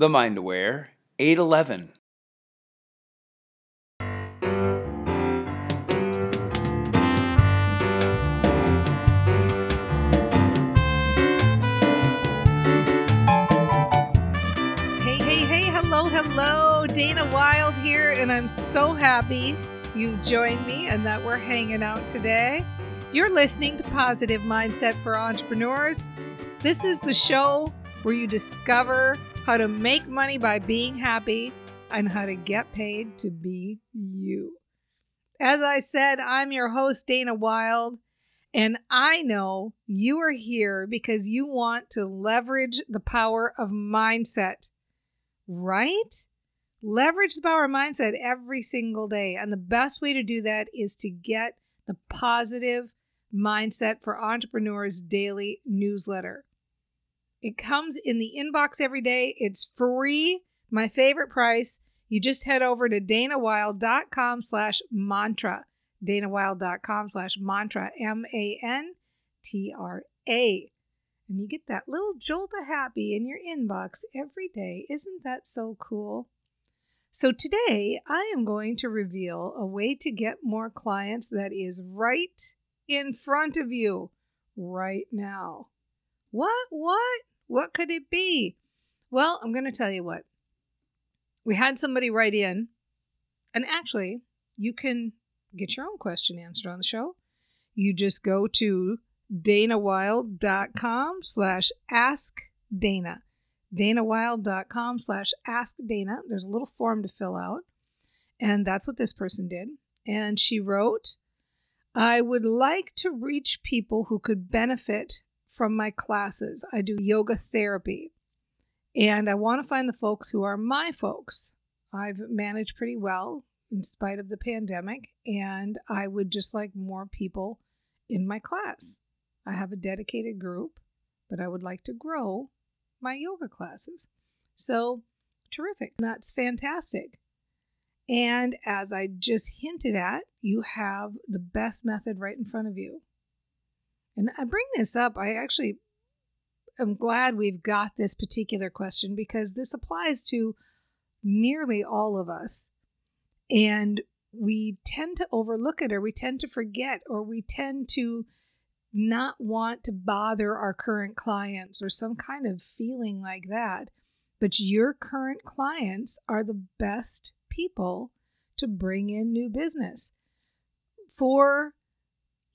The Mind Aware 811. Hello, Dana Wilde here, and I'm so happy you joined me and that we're hanging out today. You're listening to Positive Mindset for Entrepreneurs. This is the show where you discover how to make money by being happy and how to get paid to be you. As I said, I'm your host, Dana Wilde, and I know you are here because you want to leverage the power of mindset. Right? Leverage the power of mindset every single day. And the best way to do that is to get the Positive Mindset for Entrepreneurs daily newsletter. It comes in the inbox every day. It's free. My favorite price. You just head over to danawilde.com/mantra. danawilde.com/mantra. MANTRA. And you get that little jolt of happy in your inbox every day. Isn't that so cool? So today I am going to reveal a way to get more clients that is right in front of you right now. What? What could it be? Well, I'm going to tell you what. We had somebody write in, and actually you can get your own question answered on the show. You just go to danawilde.com/askdana. danawilde.com/askdana. There's a little form to fill out. And that's what this person did. And she wrote, I would like to reach people who could benefit from my classes. I do yoga therapy. And I want to find the folks who are my folks. I've managed pretty well in spite of the pandemic. And I would just like more people in my class. I have a dedicated group, but I would like to grow my yoga classes. So terrific. That's fantastic. And as I just hinted at, you have the best method right in front of you. And I bring this up. I actually am glad we've got this particular question because this applies to nearly all of us. And we tend to overlook it, or we tend to forget, or we tend to not want to bother our current clients or some kind of feeling like that. But your current clients are the best people to bring in new business. For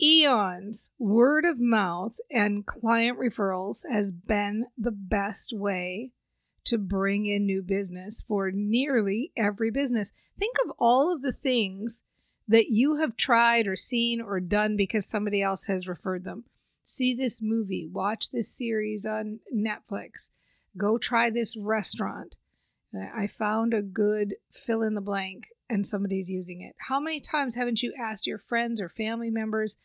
eons, word of mouth and client referrals has been the best way to bring in new business for nearly every business. Think of all of the things that you have tried or seen or done because somebody else has referred them. See this movie, watch this series on Netflix, go try this restaurant. I found a good fill in the blank and somebody's using it. How many times haven't you asked your friends or family members,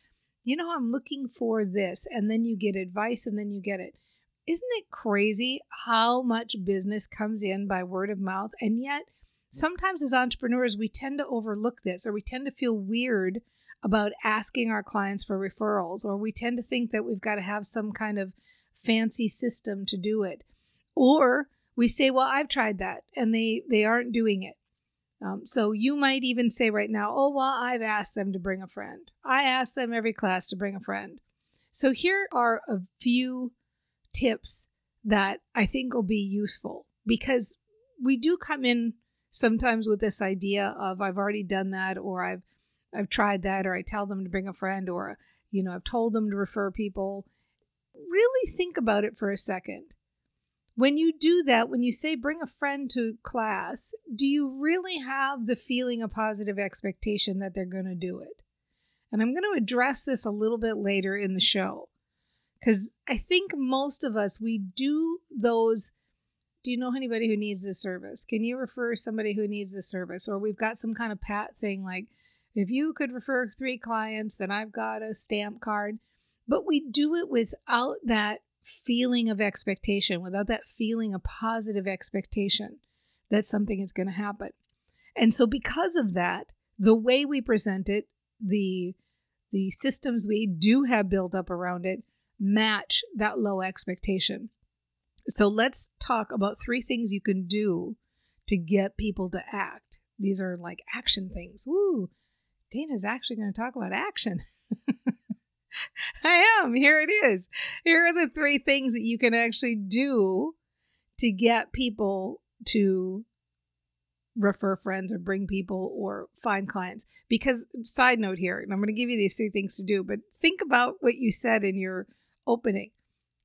you know, I'm looking for this, and then you get advice and then you get it. Isn't it crazy how much business comes in by word of mouth? And yet, sometimes as entrepreneurs, we tend to overlook this, or we tend to feel weird about asking our clients for referrals, or we tend to think that we've got to have some kind of fancy system to do it. Or we say, well, I've tried that, and they aren't doing it. So you might even say right now, oh, well, I've asked them to bring a friend. I ask them every class to bring a friend. So here are a few tips that I think will be useful, because we do come in sometimes with this idea of I've already done that, or I've tried that, or I tell them to bring a friend, or, you know, I've told them to refer people. Really think about it for a second. When you do that, when you say bring a friend to class, do you really have the feeling of positive expectation that they're going to do it? And I'm going to address this a little bit later in the show. Because I think most of us, we do those, do you know anybody who needs this service? Can you refer somebody who needs this service? Or we've got some kind of pat thing like, if you could refer 3 clients, then I've got a stamp card. But we do it without that feeling of expectation, without that feeling of positive expectation that something is going to happen. And so because of that, the way we present it, the systems we do have built up around it, match that low expectation. So let's talk about three things you can do to get people to act. These are like action things. Woo, Dana's actually going to talk about action. I am. Here it is. Here are the three things that you can actually do to get people to refer friends or bring people or find clients. Because, side note here, and I'm going to give you these three things to do, but think about what you said in your opening.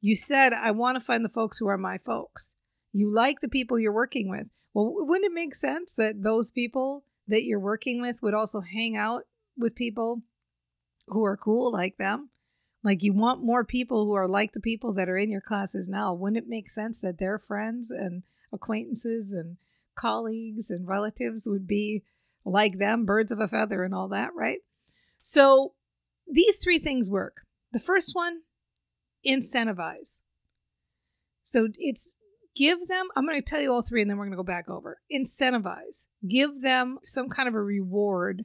You said, I want to find the folks who are my folks. You like the people you're working with. Well, wouldn't it make sense that those people that you're working with would also hang out with people who are cool like them? Like, you want more people who are like the people that are in your classes now. Wouldn't it make sense that their friends and acquaintances and colleagues and relatives would be like them, birds of a feather and all that, right? So these three things work. The first one, incentivize. So it's give them, I'm going to tell you all three and then we're going to go back over. Incentivize. Give them some kind of a reward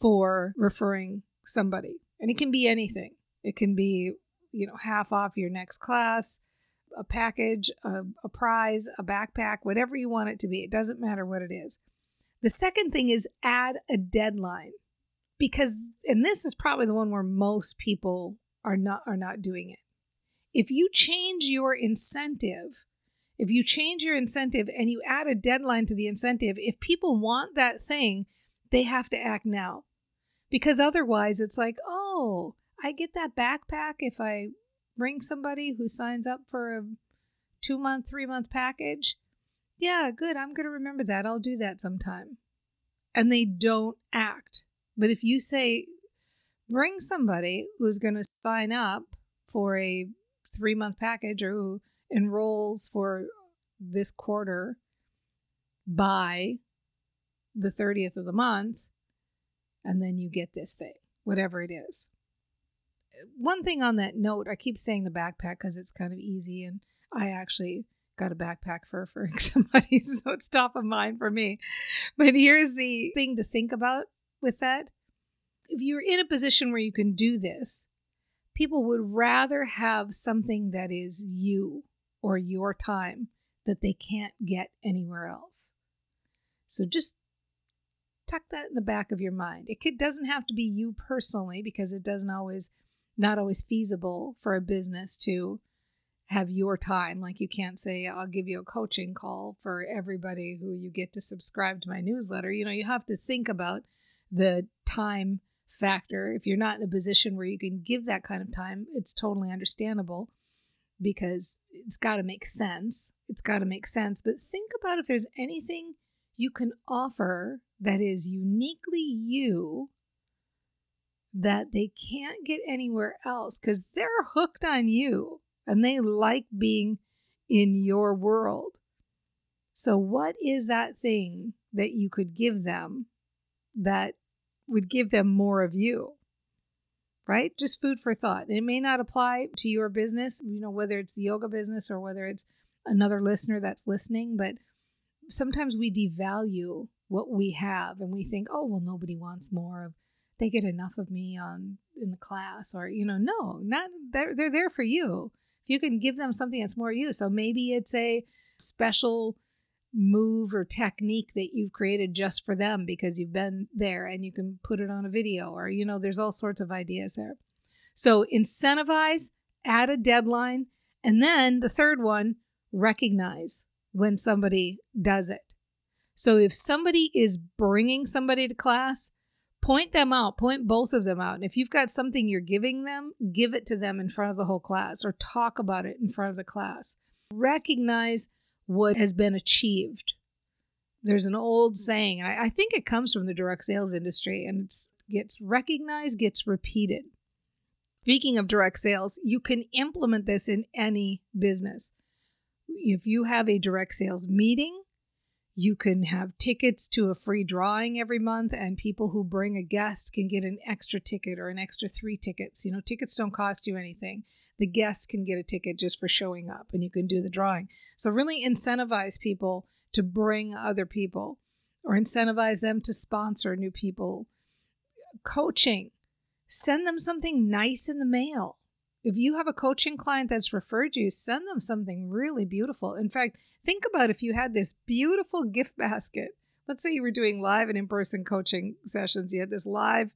for referring somebody. And it can be anything. It can be, you know, half off your next class, a package, a prize, a backpack, whatever you want it to be. It doesn't matter what it is. The second thing is add a deadline, because, and this is probably the one where most people are not doing it. If you change your incentive, and you add a deadline to the incentive, if people want that thing, they have to act now, because otherwise it's like, oh, I get that backpack if I bring somebody who signs up for a 2-month, 3-month package. Yeah, good. I'm going to remember that. I'll do that sometime. And they don't act. But if you say, bring somebody who's going to sign up for a 3-month package or who enrolls for this quarter by the 30th of the month, and then you get this thing, whatever it is. One thing on that note, I keep saying the backpack because it's kind of easy, and I actually got a backpack for referring somebody, so it's top of mind for me. But here's the thing to think about with that. If you're in a position where you can do this, people would rather have something that is you or your time that they can't get anywhere else. So just tuck that in the back of your mind. It doesn't have to be you personally, because it doesn't always... not always feasible for a business to have your time. Like, you can't say, I'll give you a coaching call for everybody who you get to subscribe to my newsletter. You know, you have to think about the time factor. If you're not in a position where you can give that kind of time, it's totally understandable, because it's got to make sense. But think about if there's anything you can offer that is uniquely you, that they can't get anywhere else, because they're hooked on you and they like being in your world. So what is that thing that you could give them that would give them more of you, right? Just food for thought. It may not apply to your business, you know, whether it's the yoga business or whether it's another listener that's listening, but sometimes we devalue what we have and we think, oh, well, nobody wants more of, they get enough of me in the class, or, you know, no, not they're there for you. If you can give them something that's more you. So maybe it's a special move or technique that you've created just for them because you've been there, and you can put it on a video, or, you know, there's all sorts of ideas there. So incentivize, add a deadline. And then the third one, recognize when somebody does it. So if somebody is bringing somebody to class, point them out, point both of them out. And if you've got something you're giving them, give it to them in front of the whole class, or talk about it in front of the class. Recognize what has been achieved. There's an old saying, and I think it comes from the direct sales industry, and it's gets recognized, gets repeated. Speaking of direct sales, you can implement this in any business. If you have a direct sales meeting, you can have tickets to a free drawing every month, and people who bring a guest can get an extra ticket or an extra 3 tickets. You know, tickets don't cost you anything. The guest can get a ticket just for showing up, and you can do the drawing. So really incentivize people to bring other people, or incentivize them to sponsor new people. Coaching. Send them something nice in the mail. If you have a coaching client that's referred you, send them something really beautiful. In fact, think about if you had this beautiful gift basket. Let's say you were doing live and in-person coaching sessions. You had this live,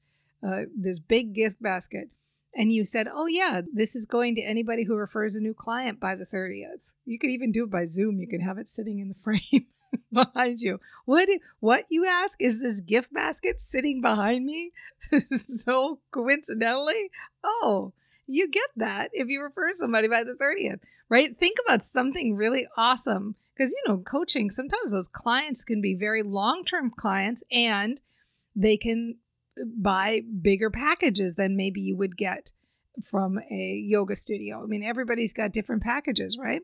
this big gift basket. And you said, oh yeah, this is going to anybody who refers a new client by the 30th. You could even do it by Zoom. You could have it sitting in the frame behind you. What you ask, is this gift basket sitting behind me? So coincidentally, oh, you get that if you refer somebody by the 30th, right? Think about something really awesome because, you know, coaching, sometimes those clients can be very long-term clients and they can buy bigger packages than maybe you would get from a yoga studio. I mean, everybody's got different packages, right?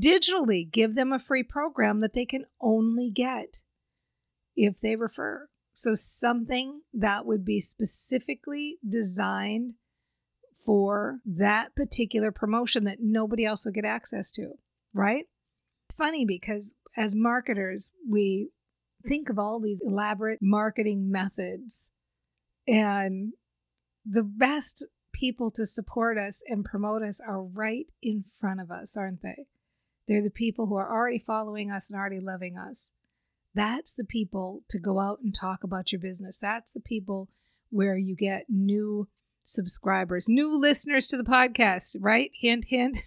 Digitally, give them a free program that they can only get if they refer. So something that would be specifically designed for that particular promotion that nobody else would get access to, right? It's funny because as marketers, we think of all these elaborate marketing methods, and the best people to support us and promote us are right in front of us, aren't they? They're the people who are already following us and already loving us. That's the people to go out and talk about your business. That's the people where you get new subscribers, new listeners to the podcast, right? Hint, hint.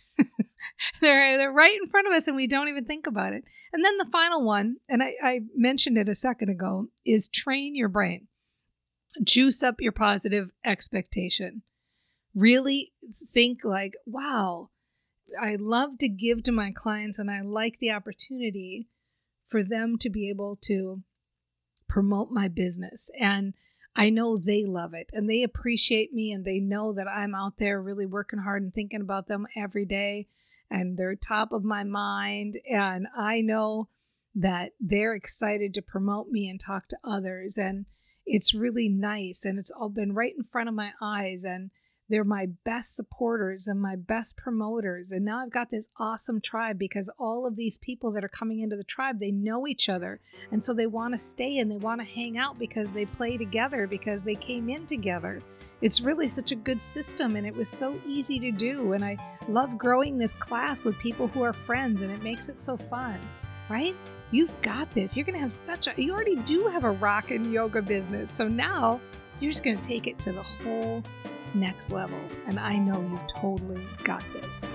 They're right in front of us and we don't even think about it. And then the final one, and I mentioned it a second ago, is train your brain. Juice up your positive expectation. Really think like, wow, I love to give to my clients and I like the opportunity for them to be able to promote my business. And I know they love it and they appreciate me and they know that I'm out there really working hard and thinking about them every day and they're top of my mind. And I know that they're excited to promote me and talk to others. And it's really nice and it's all been right in front of my eyes and they're my best supporters and my best promoters. And now I've got this awesome tribe because all of these people that are coming into the tribe, they know each other. And so they want to stay and they want to hang out because they play together, because they came in together. It's really such a good system and it was so easy to do. And I love growing this class with people who are friends and it makes it so fun, right? You've got this. You're going to have you already do have a rockin' yoga business. So now you're just going to take it to the whole next level. And I know you've totally got this.